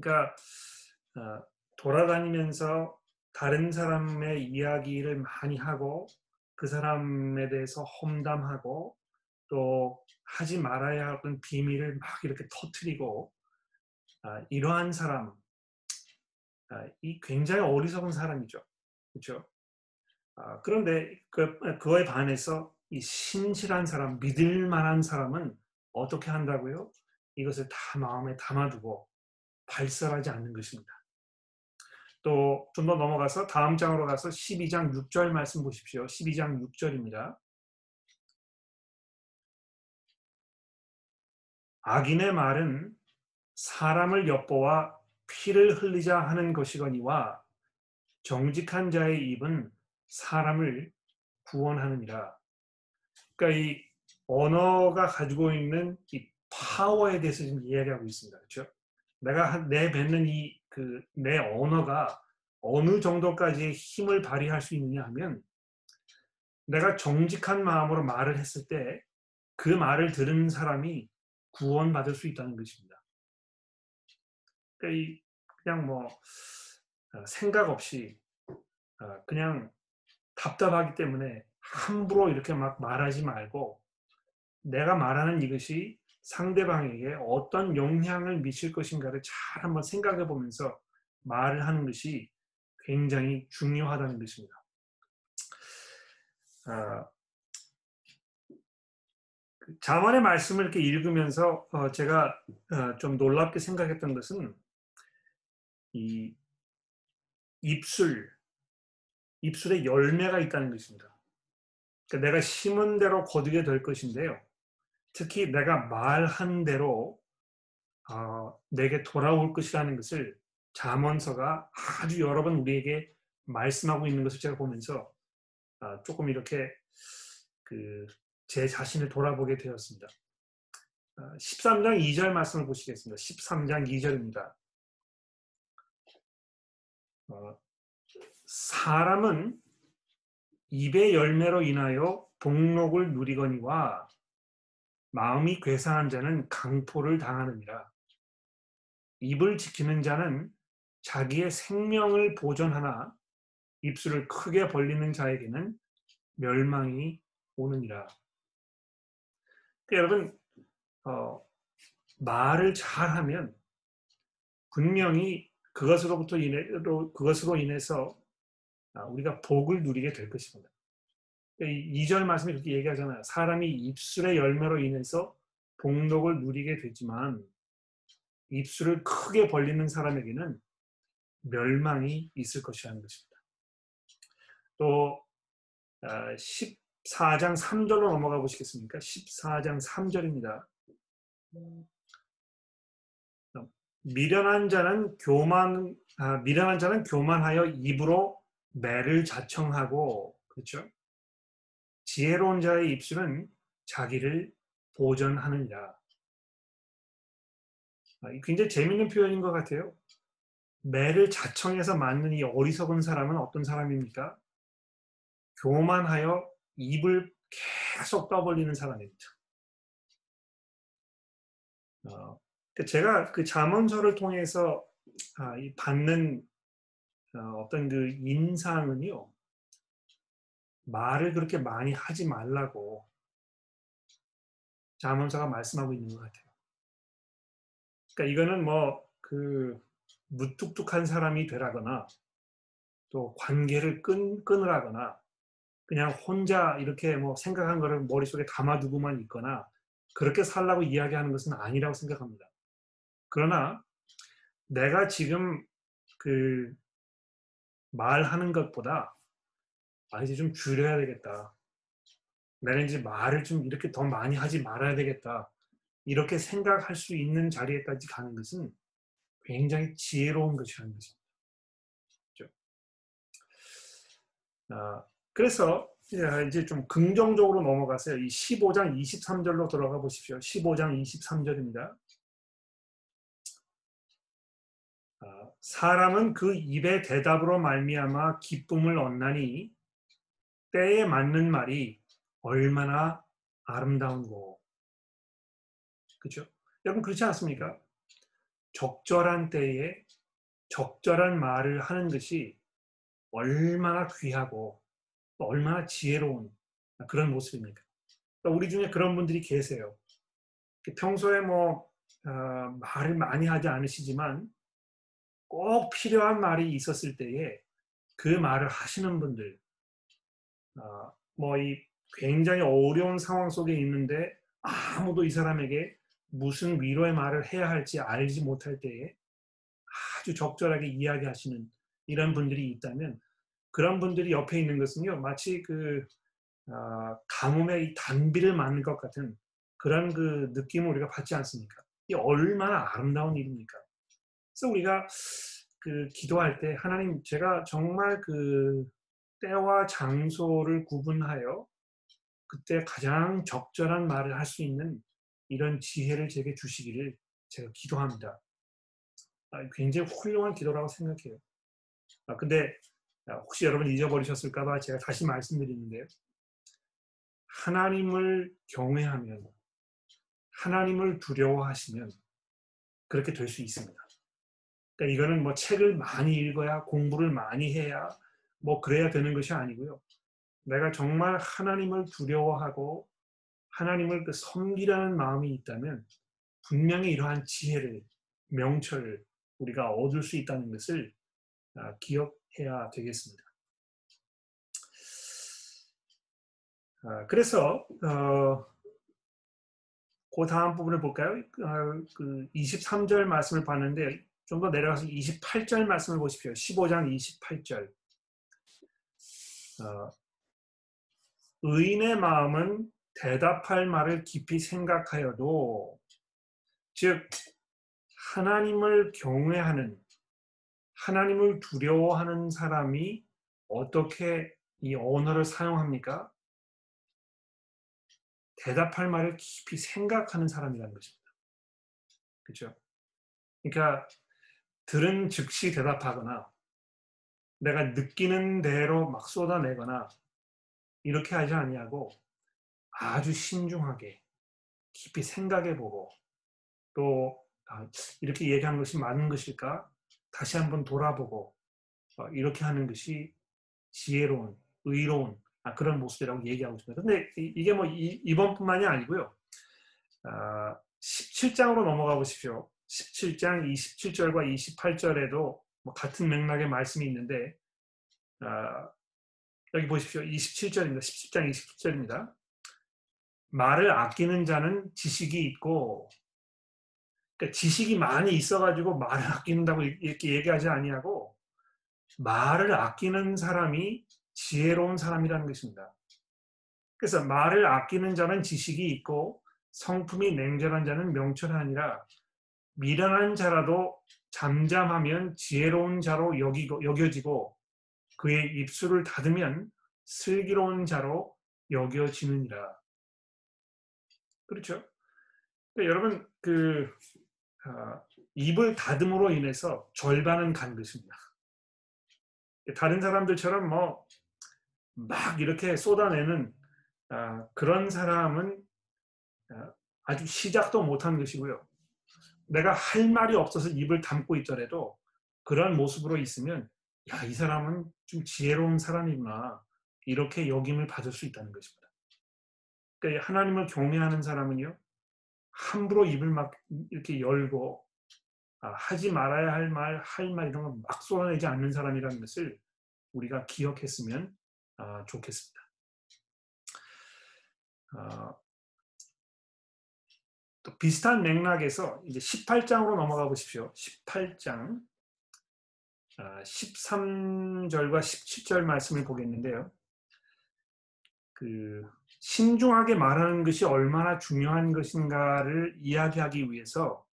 그러니까 돌아다니면서 다른 사람의 이야기를 많이 하고 그 사람에 대해서 험담하고 또 하지 말아야 할 비밀을 막 이렇게 터뜨리고, 이러한 사람, 이 굉장히 어리석은 사람이죠. 그렇죠? 그런데 그거에 반해서 이 신실한 사람, 믿을 만한 사람은 어떻게 한다고요? 이것을 다 마음에 담아두고 발설하지 않는 것입니다. 또 좀 더 넘어가서 다음 장으로 가서 12장 6절 말씀 보십시오. 12장 6절입니다. 악인의 말은 사람을 엿보아 피를 흘리자 하는 것이거니와 정직한 자의 입은 사람을 구원하느니라. 그러니까 이 언어가 가지고 있는 이 파워에 대해서 지금 이야기하고 있습니다. 그렇죠? 내가 내뱉는 이 내 언어가 어느 정도까지의 힘을 발휘할 수 있느냐 하면, 내가 정직한 마음으로 말을 했을 때 그 말을 들은 사람이 구원받을 수 있다는 것입니다. 그러니까 그냥 생각 없이 그냥 답답하기 때문에 함부로 이렇게 막 말하지 말고, 내가 말하는 이것이 상대방에게 어떤 영향을 미칠 것인가를 잘 한번 생각해 보면서 말을 하는 것이 굉장히 중요하다는 것입니다. 잠언의 말씀을 이렇게 읽으면서 제가 좀 놀랍게 생각했던 것은, 이 입술에 열매가 있다는 것입니다. 그러니까 내가 심은 대로 거두게 될 것인데요. 특히 내가 말한 대로 내게 돌아올 것이라는 것을 잠언서가 아주 여러 번 우리에게 말씀하고 있는 것을 제가 보면서 조금 이렇게 제 자신을 돌아보게 되었습니다. 13장 2절 말씀을 보시겠습니다. 13장 2절입니다. 사람은 입의 열매로 인하여 복록을 누리거니와 마음이 괴상한 자는 강포를 당하느니라. 입을 지키는 자는 자기의 생명을 보존하나 입술을 크게 벌리는 자에게는 멸망이 오느니라. 여러분, 말을 잘하면 분명히 그것으로 인해서 우리가 복을 누리게 될 것입니다. 2절 말씀이 그렇게 얘기하잖아요. 사람이 입술의 열매로 인해서 복록을 누리게 되지만 입술을 크게 벌리는 사람에게는 멸망이 있을 것이라는 것입니다. 또 14장 3절로 넘어가 보시겠습니까? 14장 3절입니다. 미련한 자는 교만하여 입으로 매를 자청하고, 그렇죠? 지혜로운 자의 입술은 자기를 보전하느니라. 굉장히 재미있는 표현인 것 같아요. 매를 자청해서 맞는 이 어리석은 사람은 어떤 사람입니까? 교만하여 입을 계속 떠벌리는 사람입니다. 제가 그 잠언서를 통해서 받는 어떤 그 인상은요, 말을 그렇게 많이 하지 말라고, 잠언사가 말씀하고 있는 것 같아요. 그러니까 이거는 무뚝뚝한 사람이 되라거나 또 관계를 끊으라거나 그냥 혼자 이렇게 생각한 거를 머릿속에 담아두고만 있거나 그렇게 살라고 이야기하는 것은 아니라고 생각합니다. 그러나 내가 지금 말하는 것보다 이제 좀 줄여야 되겠다. 내가 이제 말을 좀 이렇게 더 많이 하지 말아야 되겠다. 이렇게 생각할 수 있는 자리에까지 가는 것은 굉장히 지혜로운 것이라는 것입니다. 그렇죠? 그래서 이제 좀 긍정적으로 넘어가세요. 이 15장 23절로 들어가 보십시오. 15장 23절입니다. 사람은 그 입의 대답으로 말미암아 기쁨을 얻나니 때에 맞는 말이 얼마나 아름다운고. 그렇죠? 여러분 그렇지 않습니까? 적절한 때에 적절한 말을 하는 것이 얼마나 귀하고 또 얼마나 지혜로운 그런 모습입니까? 우리 중에 그런 분들이 계세요. 평소에 말을 많이 하지 않으시지만 꼭 필요한 말이 있었을 때에 그 말을 하시는 분들, 이 굉장히 어려운 상황 속에 있는데 아무도 이 사람에게 무슨 위로의 말을 해야 할지 알지 못할 때에 아주 적절하게 이야기하시는 이런 분들이 있다면 그런 분들이 옆에 있는 것은요 마치 가뭄의 단비를 맞는 것 같은 그런 느낌을 우리가 받지 않습니까? 이게 얼마나 아름다운 일입니까? 그래서 우리가 기도할 때 하나님 제가 정말 때와 장소를 구분하여 그때 가장 적절한 말을 할 수 있는 이런 지혜를 제게 주시기를 제가 기도합니다. 굉장히 훌륭한 기도라고 생각해요. 근데 혹시 여러분 잊어버리셨을까봐 제가 다시 말씀드리는데요. 하나님을 경외하면, 하나님을 두려워하시면 그렇게 될 수 있습니다. 그러니까 이거는 책을 많이 읽어야, 공부를 많이 해야, 그래야 되는 것이 아니고요. 내가 정말 하나님을 두려워하고 하나님을 섬기라는 마음이 있다면 분명히 이러한 지혜를, 명철을 우리가 얻을 수 있다는 것을 기억해야 되겠습니다. 그래서 그 다음 부분을 볼까요? 23절 말씀을 봤는데 좀 더 내려가서 28절 말씀을 보십시오. 15장 28절. 의인의 마음은 대답할 말을 깊이 생각하여도, 즉 하나님을 경외하는, 하나님을 두려워하는 사람이 어떻게 이 언어를 사용합니까? 대답할 말을 깊이 생각하는 사람이라는 것입니다. 그렇죠? 그러니까 들은 즉시 대답하거나 내가 느끼는 대로 쏟아내거나 이렇게 하지 아니하고 아주 신중하게 깊이 생각해보고 또 이렇게 얘기하는 것이 맞는 것일까? 다시 한번 돌아보고 이렇게 하는 것이 지혜로운, 의로운 그런 모습이라고 얘기하고 있습니다. 근데 이게 이번뿐만이 아니고요. 17장으로 넘어가 보십시오. 17장 27절과 28절에도 같은 맥락의 말씀이 있는데 여기 보십시오. 27절입니다. 17장 27절입니다. 말을 아끼는 자는 지식이 있고, 그러니까 지식이 많이 있어가지고 말을 아낀다고 이렇게 얘기하지 아니하고 말을 아끼는 사람이 지혜로운 사람이라는 것입니다. 그래서 말을 아끼는 자는 지식이 있고 성품이 냉철한 자는 명철하니라. 미련한 자라도 잠잠하면 지혜로운 자로 여겨지고 그의 입술을 닫으면 슬기로운 자로 여겨지느니라. 그렇죠? 그러니까 여러분 입을 닫음으로 인해서 절반은 간 것입니다. 다른 사람들처럼 막 이렇게 쏟아내는 그런 사람은 아주 시작도 못한 것이고요. 내가 할 말이 없어서 입을 담고 있더라도 그런 모습으로 있으면 이 사람은 좀 지혜로운 사람이구나 이렇게 여김을 받을 수 있다는 것입니다. 그러니까 하나님을 경외하는 사람은요 함부로 입을 막 이렇게 열고 하지 말아야 할 말, 할 말 이런 걸 막 쏟아내지 않는 사람이라는 것을 우리가 기억했으면 좋겠습니다. 또 비슷한 맥락에서 이제 18장으로 넘어가 보십시오. 18장 13절과 17절 말씀을 보겠는데요. 그 신중하게 말하는 것이 얼마나 중요한 것인가를 이야기하기 위해서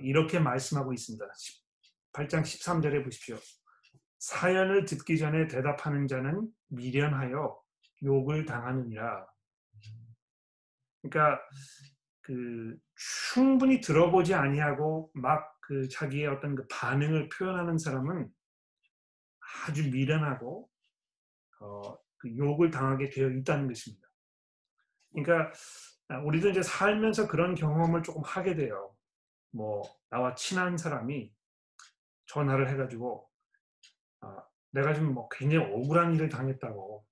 이렇게 말씀하고 있습니다. 8장 13절에 보십시오. 사연을 듣기 전에 대답하는 자는 미련하여 욕을 당하느니라. 그러니까 그 충분히 들어보지 아니하고 막 그 자기의 어떤 그 반응을 표현하는 사람은 아주 미련하고 그 욕을 당하게 되어 있다는 것입니다. 그러니까 우리도 이제 살면서 그런 경험을 조금 하게 돼요. 뭐 나와 친한 사람이 전화를 해가지고 내가 지금 뭐 굉장히 억울한 일을 당했다고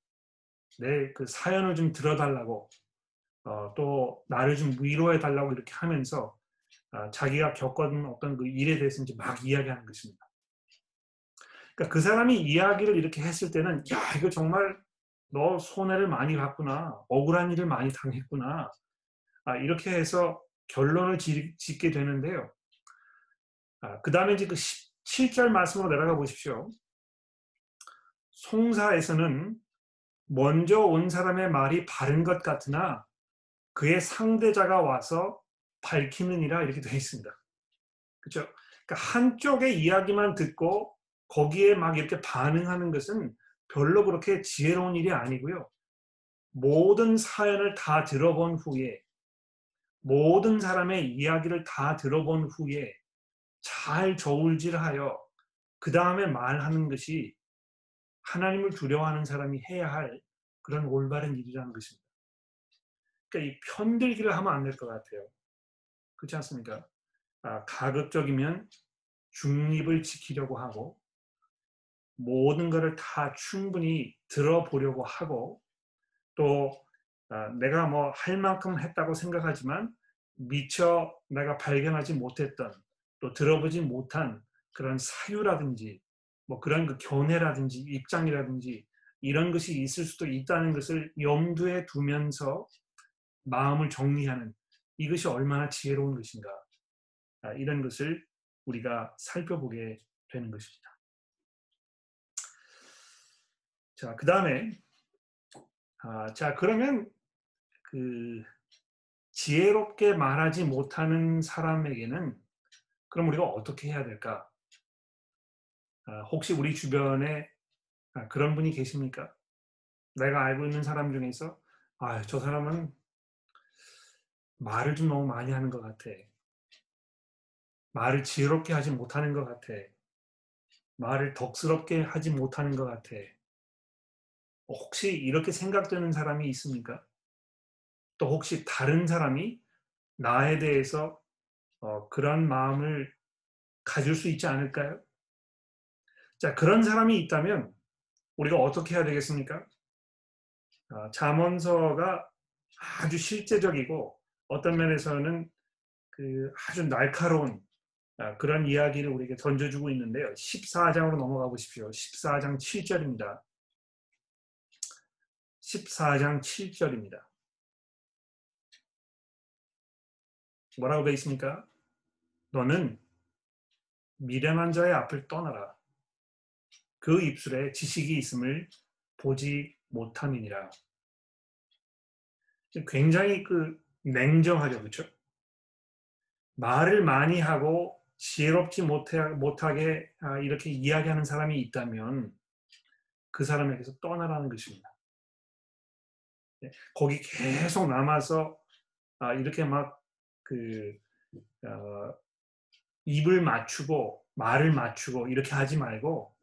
내 그 사연을 좀 들어달라고 또 나를 좀 위로해달라고 이렇게 하면서 자기가 겪은 어떤 그 일에 대해서 이제 막 이야기하는 것입니다. 그러니까 그 사람이 이야기를 이렇게 했을 때는 야 이거 정말 너 손해를 많이 봤구나, 억울한 일을 많이 당했구나 이렇게 해서 결론을 짓게 되는데요. 그 다음에 이제 그 17절 말씀으로 내려가 보십시오. 송사에서는 먼저 온 사람의 말이 바른 것 같으나 그의 상대자가 와서 밝히느니라 이렇게 되어 있습니다. 그렇죠? 그러니까 한쪽의 이야기만 듣고 거기에 막 이렇게 반응하는 것은 별로 그렇게 지혜로운 일이 아니고요. 모든 사연을 다 들어본 후에 모든 사람의 이야기를 다 들어본 후에 잘 저울질하여 그 다음에 말하는 것이 하나님을 두려워하는 사람이 해야 할 그런 올바른 일이라는 것입니다. 그러니까 이 편들기를 하면 안 될 것 같아요. 그렇지 않습니까? 가급적이면 중립을 지키려고 하고 모든 것을 다 충분히 들어보려고 하고 또 내가 뭐 할 만큼 했다고 생각하지만 미처 내가 발견하지 못했던 또 들어보지 못한 그런 사유라든지 뭐 그런 그 견해라든지 입장이라든지 이런 것이 있을 수도 있다는 것을 염두에 두면서 마음을 정리하는 이것이 얼마나 지혜로운 것인가 이런 것을 우리가 살펴보게 되는 것입니다. 자, 그 다음에 자 그러면 그 지혜롭게 말하지 못하는 사람에게는 그럼 우리가 어떻게 해야 될까? 혹시 우리 주변에 그런 분이 계십니까? 내가 알고 있는 사람 중에서 저 사람은 말을 좀 너무 많이 하는 것 같아. 말을 지혜롭게 하지 못하는 것 같아. 말을 덕스럽게 하지 못하는 것 같아. 혹시 이렇게 생각되는 사람이 있습니까? 또 혹시 다른 사람이 나에 대해서 그런 마음을 가질 수 있지 않을까요? 자, 그런 사람이 있다면 우리가 어떻게 해야 되겠습니까? 잠언서가 아주 실제적이고 어떤 면에서는 그 아주 날카로운 그런 이야기를 우리에게 던져주고 있는데요. 14장으로 넘어가 보십시오. 14장 7절입니다. 14장 7절입니다. 뭐라고 되어 있습니까? 너는 미련한 자의 앞을 떠나라. 그 입술에 지식이 있음을 보지 못함이니라. 굉장히 그 냉정하죠, 그렇죠? 말을 많이 하고 지혜롭지 못하게 이렇게 이야기하는 사람이 있다면 그 사람에게서 떠나라는 것입니다. 거기 계속 남아서 이렇게 막 그 입을 맞추고 말을 맞추고 이렇게 하지 말고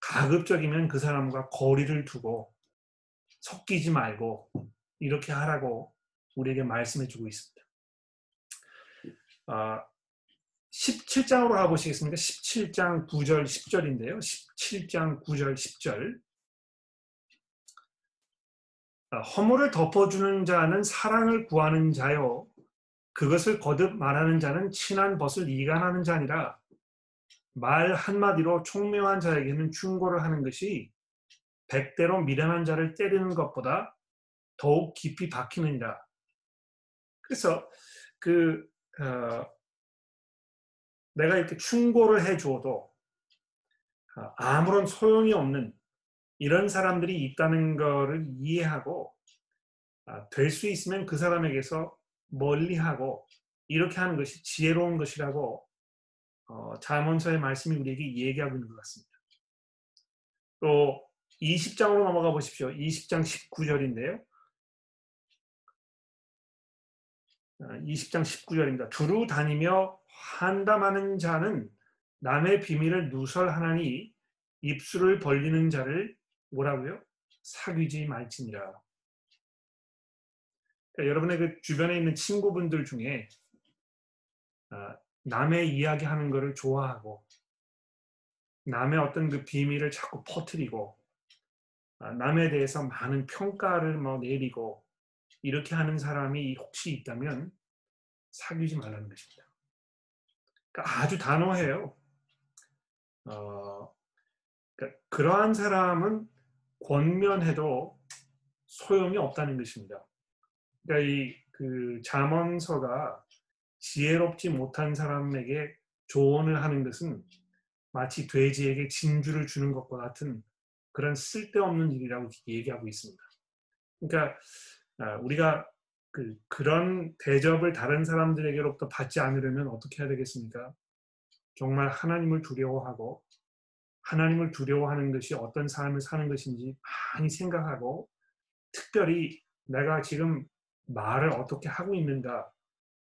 가급적이면 그 사람과 거리를 두고 섞이지 말고 이렇게 하라고 우리에게 말씀해 주고 있습니다. 17장으로 가보시겠습니까? 17장 9절 10절인데요. 17장 9절 10절. 허물을 덮어주는 자는 사랑을 구하는 자요 그것을 거듭 말하는 자는 친한 벗을 이간하는 자니라. 말 한마디로 총명한 자에게는 충고를 하는 것이 100대로 미련한 자를 때리는 것보다 더욱 깊이 박히느니라. 그래서 내가 이렇게 충고를 해줘도 아무런 소용이 없는 이런 사람들이 있다는 것을 이해하고 될 수 있으면 그 사람에게서 멀리하고 이렇게 하는 것이 지혜로운 것이라고 잠언서의 말씀이 우리에게 얘기하고 있는 것 같습니다. 또 20장으로 넘어가 보십시오. 20장 19절인데요. 20장 19절입니다. 두루 다니며 환담하는 자는 남의 비밀을 누설하나니 입술을 벌리는 자를 뭐라고요? 사귀지 말지니라. 그러니까 여러분의 그 주변에 있는 친구분들 중에 남의 이야기하는 것을 좋아하고 남의 어떤 그 비밀을 자꾸 퍼뜨리고 남에 대해서 많은 평가를 내리고 이렇게 하는 사람이 혹시 있다면 사귀지 말라는 것입니다. 그러니까 아주 단호해요. 그러니까 그러한 사람은 권면해도 소용이 없다는 것입니다. 그러니까 이 잠언서가 지혜롭지 못한 사람에게 조언을 하는 것은 마치 돼지에게 진주를 주는 것과 같은 그런 쓸데없는 일이라고 얘기하고 있습니다. 그러니까 우리가 그런 대접을 다른 사람들에게로부터 받지 않으려면 어떻게 해야 되겠습니까? 정말 하나님을 두려워하고 하나님을 두려워하는 것이 어떤 삶을 사는 것인지 많이 생각하고 특별히 내가 지금 말을 어떻게 하고 있는가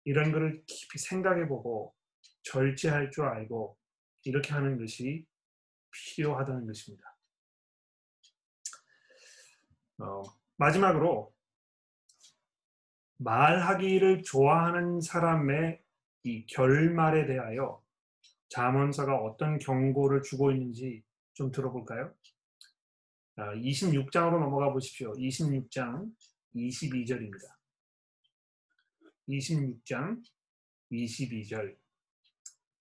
이런 것을 깊이 생각해보고 절제할 줄 알고 이렇게 하는 것이 필요하다는 것입니다. 마지막으로 말하기를 좋아하는 사람의 이 결말에 대하여 잠언서가 어떤 경고를 주고 있는지 좀 들어볼까요? 26장으로 넘어가 보십시오. 26장 22절입니다. 26장 22절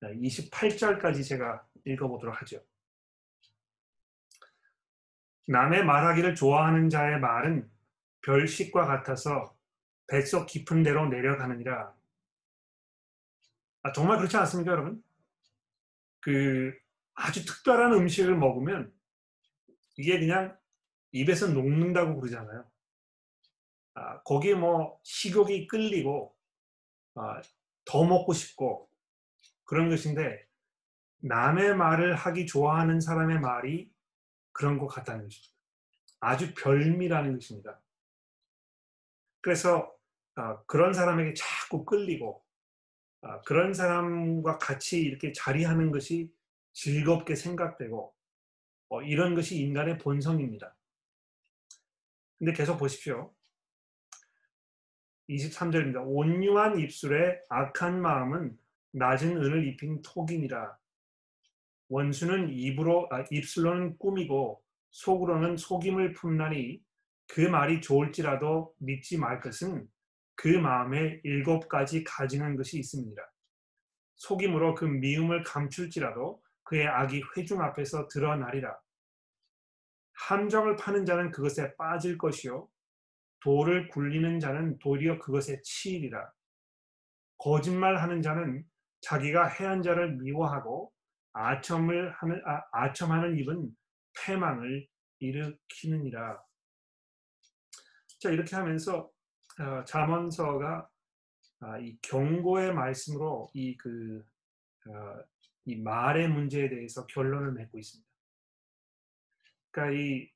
28절까지 제가 읽어보도록 하죠. 남의 말하기를 좋아하는 자의 말은 별식과 같아서 뱃속 깊은 데로 내려가느니라. 정말 그렇지 않습니까, 여러분? 아주 특별한 음식을 먹으면 이게 그냥 입에서 녹는다고 그러잖아요. 거기에 식욕이 끌리고 더 먹고 싶고 그런 것인데 남의 말을 하기 좋아하는 사람의 말이 그런 것 같다는 것입니다. 아주 별미라는 것입니다. 그래서 그런 사람에게 자꾸 끌리고 그런 사람과 같이 이렇게 자리하는 것이 즐겁게 생각되고 이런 것이 인간의 본성입니다. 근데 계속 보십시오. 23절입니다. 온유한 입술에 악한 마음은 낮은 은을 입힌 톡이니라. 원수는 입술로는 꾸미고 속으로는 속임을 품나니 그 말이 좋을지라도 믿지 말 것은 그 마음에 7가지 가증한 것이 있습니다. 속임으로 그 미움을 감출지라도 그의 악이 회중 앞에서 드러나리라. 함정을 파는 자는 그것에 빠질 것이요 돌을 굴리는 자는 도리어 그것에 치이리라. 거짓말하는 자는 자기가 해한 자를 미워하고 아첨하는 입은 패망을 일으키느니라. 자, 이렇게 하면서 잠언서가 이 경고의 말씀으로 이 말의 문제에 대해서 결론을 맺고 있습니다. 그러니까 이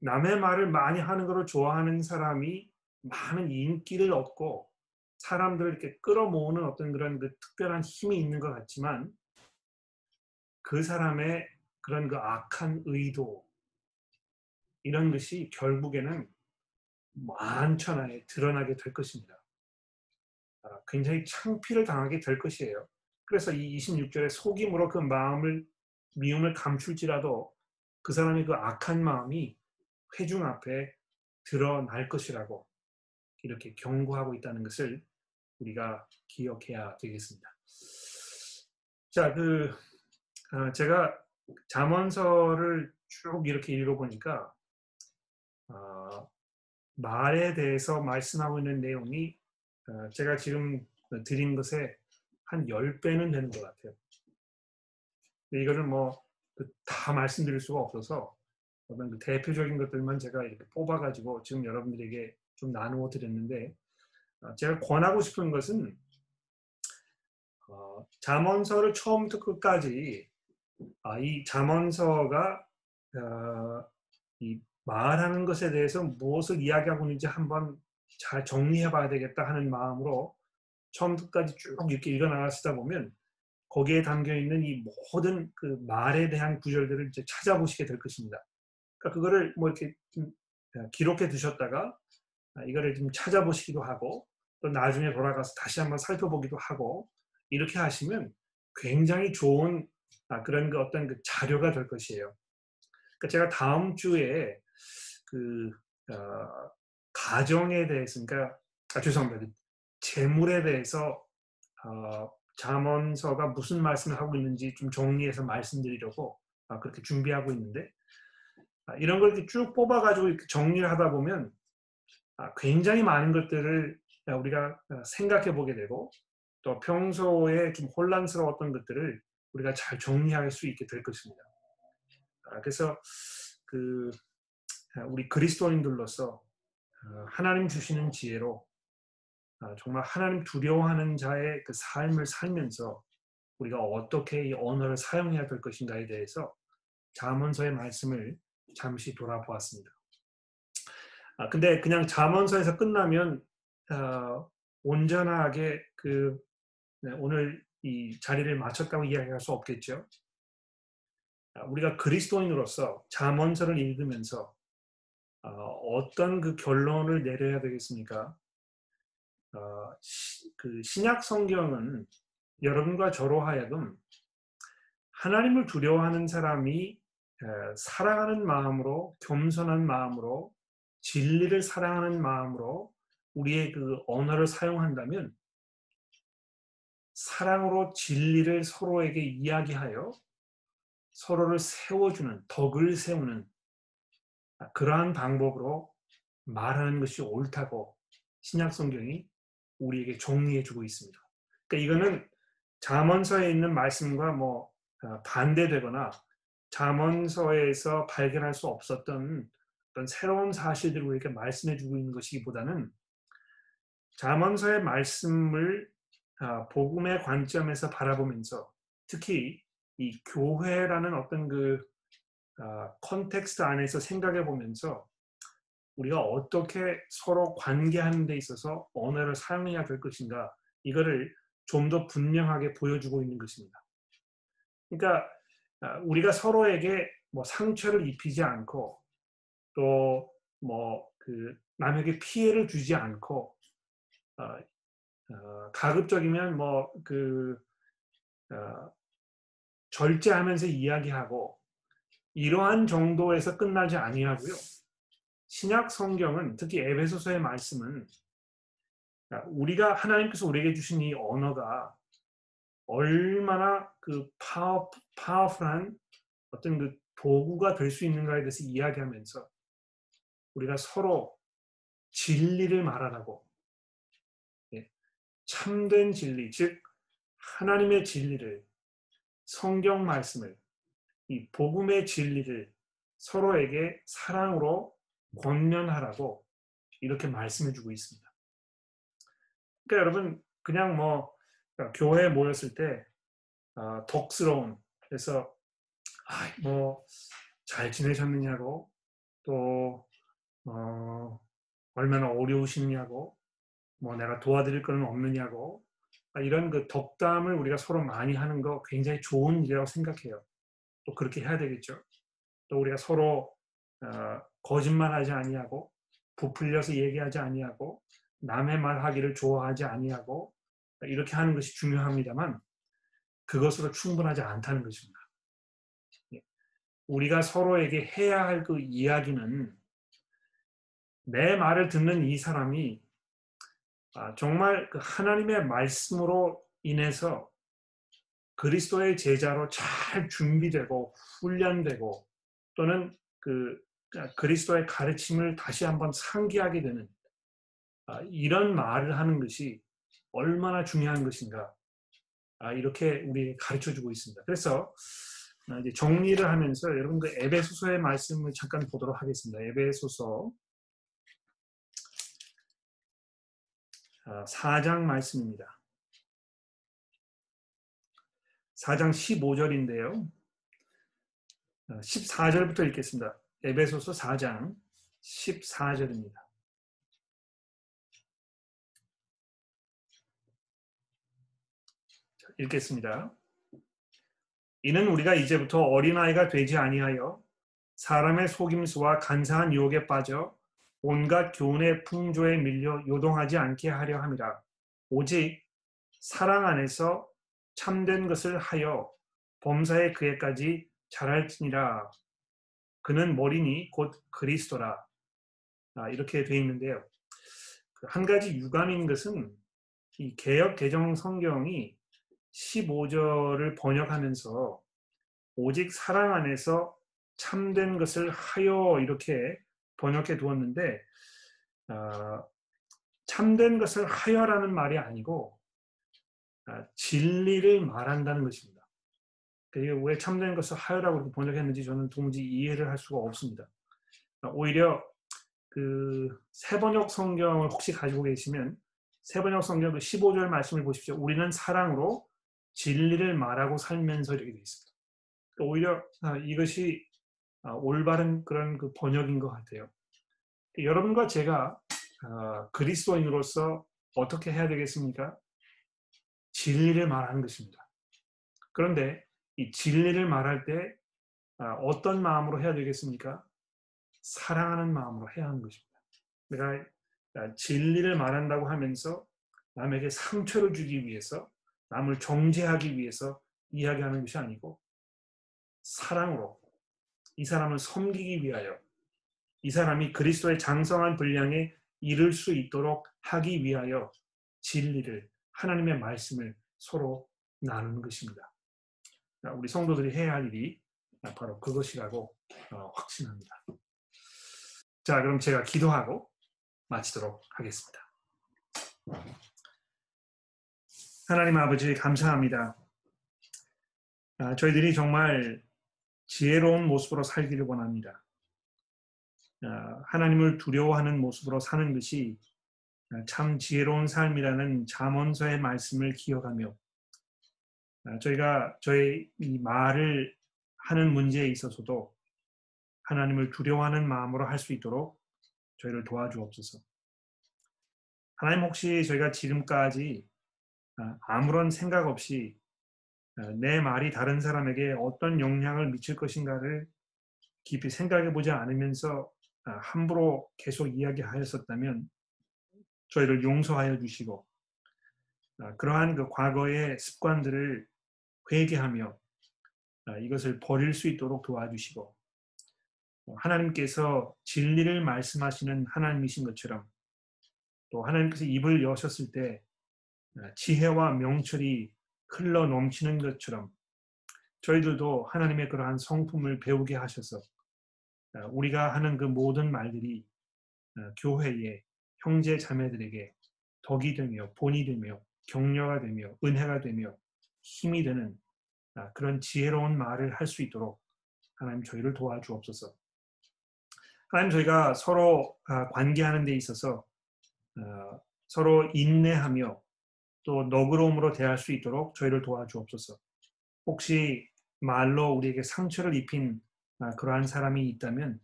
남의 말을 많이 하는 것을 좋아하는 사람이 많은 인기를 얻고 사람들을 이렇게 끌어모으는 어떤 그런 특별한 힘이 있는 것 같지만 그 사람의 그런 악한 의도 이런 것이 결국에는 만천하에 드러나게 될 것입니다. 굉장히 창피를 당하게 될 것이에요. 그래서 이 26절에 속임으로 그 미움을 감출지라도 그 사람의 악한 마음이 회중 앞에 드러날 것이라고 이렇게 경고하고 있다는 것을 우리가 기억해야 되겠습니다. 자, 제가 잠언서를 쭉 이렇게 읽어보니까 말에 대해서 말씀하고 있는 내용이 제가 지금 드린 것에 한 10배는 되는 것 같아요. 이거를 다 말씀드릴 수가 없어서 어떤 대표적인 것들만 제가 이렇게 뽑아가지고 지금 여러분들에게 좀 나누어 드렸는데, 제가 권하고 싶은 것은 잠언서를 처음부터 끝까지 이 잠언서가 이 말하는 것에 대해서 무엇을 이야기하고 있는지 한번 잘 정리해 봐야 되겠다 하는 마음으로 처음부터 끝까지 쭉 이렇게 읽어나가시다 보면 거기에 담겨있는 이 모든 그 말에 대한 구절들을 이제 찾아보시게 될 것입니다. 그러니까 그거를 이렇게 좀 기록해 두셨다가 이거를 좀 찾아보시기도 하고 또 나중에 돌아가서 다시 한번 살펴보기도 하고 이렇게 하시면 굉장히 좋은 그런 그 어떤 그 자료가 될 것이에요. 그러니까 제가 다음 주에 가정에 대해서, 그러니까 죄송합니다, 재물에 대해서 잠언서가 무슨 말씀을 하고 있는지 좀 정리해서 말씀드리려고 그렇게 준비하고 있는데, 이런 걸 이렇게 쭉 뽑아가지고 이렇게 정리를 하다 보면 굉장히 많은 것들을 우리가 생각해 보게 되고 또 평소에 좀 혼란스러웠던 것들을 우리가 잘 정리할 수 있게 될 것입니다. 그래서 우리 그리스도인들로서 하나님 주시는 지혜로 정말 하나님 두려워하는 자의 그 삶을 살면서 우리가 어떻게 이 언어를 사용해야 될 것인가에 대해서 잠언서의 말씀을 잠시 돌아보았습니다. 근데 그냥 잠언서에서 끝나면 온전하게 오늘 이 자리를 마쳤다고 이야기할 수 없겠죠. 우리가 그리스도인으로서 잠언서를 읽으면서 어떤 그 결론을 내려야 되겠습니까? 그 신약 성경은 여러분과 저로 하여금 하나님을 두려워하는 사람이 사랑하는 마음으로, 겸손한 마음으로, 진리를 사랑하는 마음으로 우리의 그 언어를 사용한다면 사랑으로 진리를 서로에게 이야기하여 서로를 세워주는, 덕을 세우는 그러한 방법으로 말하는 것이 옳다고 신약 성경이 우리에게 정리해주고 있습니다. 그러니까 이거는 잠언서에 있는 말씀과 반대되거나 잠언서에서 발견할 수 없었던 어떤 새로운 사실들을 우리에게 말씀해주고 있는 것이기보다는 잠언서의 말씀을 복음의 관점에서 바라보면서, 특히 이 교회라는 어떤 그 컨텍스트 안에서 생각해 보면서 우리가 어떻게 서로 관계하는 데 있어서 언어를 사용해야 될 것인가, 이거를 좀 더 분명하게 보여주고 있는 것입니다. 그러니까 우리가 서로에게 상처를 입히지 않고 또 남에게 피해를 주지 않고 가급적이면 절제하면서 이야기하고 이러한 정도에서 끝나지 아니하고요. 신약 성경은, 특히 에베소서의 말씀은 우리가 하나님께서 우리에게 주신 이 언어가 얼마나 그 파워풀한 어떤 그 도구가 될 수 있는가에 대해서 이야기하면서 우리가 서로 진리를 말하라고, 참된 진리, 즉 하나님의 진리를, 성경 말씀을, 이 복음의 진리를 서로에게 사랑으로 권면하라고 이렇게 말씀해주고 있습니다. 그러니까 여러분, 그냥 교회에 모였을 때 덕스러운, 그래서 잘 지내셨느냐고, 또 얼마나 어려우시느냐고, 내가 도와드릴 건 없느냐고, 이런 그 덕담을 우리가 서로 많이 하는 거 굉장히 좋은 일이라고 생각해요. 또 그렇게 해야 되겠죠. 또 우리가 서로 거짓말하지 아니하고, 부풀려서 얘기하지 아니하고, 남의 말하기를 좋아하지 아니하고, 이렇게 하는 것이 중요합니다만 그것으로 충분하지 않다는 것입니다. 우리가 서로에게 해야 할 그 이야기는 내 말을 듣는 이 사람이 정말 하나님의 말씀으로 인해서 그리스도의 제자로 잘 준비되고 훈련되고 또는 그리스도의 가르침을 다시 한번 상기하게 되는 이런 말을 하는 것이 얼마나 중요한 것인가 이렇게 우리에게 가르쳐주고 있습니다. 그래서 이제 정리를 하면서 여러분 그 에베소서의 말씀을 잠깐 보도록 하겠습니다. 에베소서 4장 말씀입니다. 4장 15절인데요. 14절부터 읽겠습니다. 에베소서 4장 14절입니다. 읽겠습니다. 이는 우리가 이제부터 어린아이가 되지 아니하여 사람의 속임수와 간사한 유혹에 빠져 온갖 교훈의 풍조에 밀려 요동하지 않게 하려 함이라. 오직 사랑 안에서 참된 것을 하여 범사에 그에까지 자랄지니라. 그는 머리니 곧 그리스도라. 이렇게 되어 있는데요. 한 가지 유감인 것은 이 개역 개정 성경이 15절을 번역하면서 오직 사랑 안에서 참된 것을 하여 이렇게 번역해 두었는데 참된 것을 하여라는 말이 아니고 진리를 말한다는 것입니다. 왜 참된 것을 하여라고 번역했는지 저는 도무지 이해를 할 수가 없습니다. 오히려 그 새번역 성경을 혹시 가지고 계시면 새번역 성경 15절 말씀을 보십시오. 우리는 사랑으로 진리를 말하고 살면서 이렇게 되어 있습니다. 오히려 이것이 올바른 그런 그 번역인 것 같아요. 여러분과 제가 그리스도인으로서 어떻게 해야 되겠습니까? 진리를 말하는 것입니다. 그런데 이 진리를 말할 때 어떤 마음으로 해야 되겠습니까? 사랑하는 마음으로 해야 하는 것입니다. 내가 진리를 말한다고 하면서 남에게 상처를 주기 위해서 남을 정죄하기 위해서 이야기하는 것이 아니고 사랑으로 이 사람을 섬기기 위하여 이 사람이 그리스도의 장성한 분량에 이를 수 있도록 하기 위하여 진리를 하나님의 말씀을 서로 나누는 것입니다. 우리 성도들이 해야 할 일이 바로 그것이라고 확신합니다. 자, 그럼 제가 기도하고 마치도록 하겠습니다. 하나님 아버지 감사합니다. 저희들이 정말 지혜로운 모습으로 살기를 원합니다. 하나님을 두려워하는 모습으로 사는 것이 참 지혜로운 삶이라는 잠언서의 말씀을 기억하며 저희가 저의 이 말을 하는 문제에 있어서도 하나님을 두려워하는 마음으로 할 수 있도록 저희를 도와주옵소서. 하나님 혹시 저희가 지금까지 아무런 생각 없이 내 말이 다른 사람에게 어떤 영향을 미칠 것인가를 깊이 생각해 보지 않으면서 함부로 계속 이야기하였었다면 저희를 용서하여 주시고 그러한 그 과거의 습관들을 회개하며 이것을 버릴 수 있도록 도와주시고 하나님께서 진리를 말씀하시는 하나님이신 것처럼 또 하나님께서 입을 여셨을 때 지혜와 명철이 흘러 넘치는 것처럼 저희들도 하나님의 그러한 성품을 배우게 하셔서 우리가 하는 그 모든 말들이 교회에 형제 자매들에게 덕이 되며 본이 되며 격려가 되며 은혜가 되며 힘이 되는 그런 지혜로운 말을 할 수 있도록 하나님 저희를 도와주옵소서. 하나님 저희가 서로 관계하는 데 있어서 서로 인내하며 또 너그러움으로 대할 수 있도록 저희를 도와주옵소서. 혹시 말로 우리에게 상처를 입힌 그러한 사람이 있다면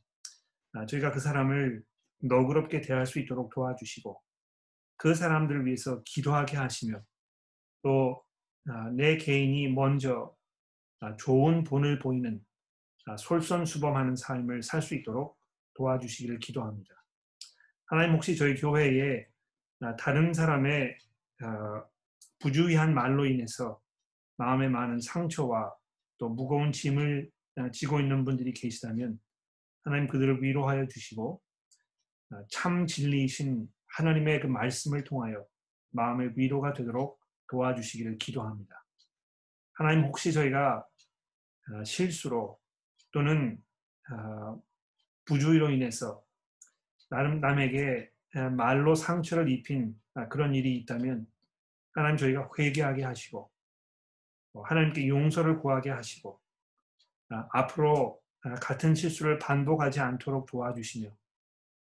저희가 그 사람을 너그럽게 대할 수 있도록 도와주시고 그 사람들을 위해서 기도하게 하시며 또 내 개인이 먼저 좋은 본을 보이는 솔선수범하는 삶을 살 수 있도록 도와주시기를 기도합니다. 하나님 혹시 저희 교회에 다른 사람의 부주의한 말로 인해서 마음에 많은 상처와 또 무거운 짐을 지고 있는 분들이 계시다면 하나님 그들을 위로하여 주시고 참 진리이신 하나님의 그 말씀을 통하여 마음의 위로가 되도록 도와주시기를 기도합니다. 하나님, 혹시 저희가 실수로 또는 부주의로 인해서 남에게 말로 상처를 입힌 그런 일이 있다면 하나님, 저희가 회개하게 하시고 하나님께 용서를 구하게 하시고 앞으로 같은 실수를 반복하지 않도록 도와주시며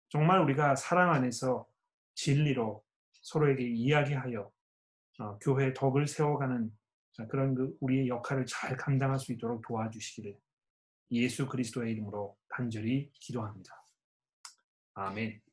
정말 우리가 사랑 안에서 진리로 서로에게 이야기하여 교회의 덕을 세워가는 그런 우리의 역할을 잘 감당할 수 있도록 도와주시기를 예수 그리스도의 이름으로 간절히 기도합니다. 아멘.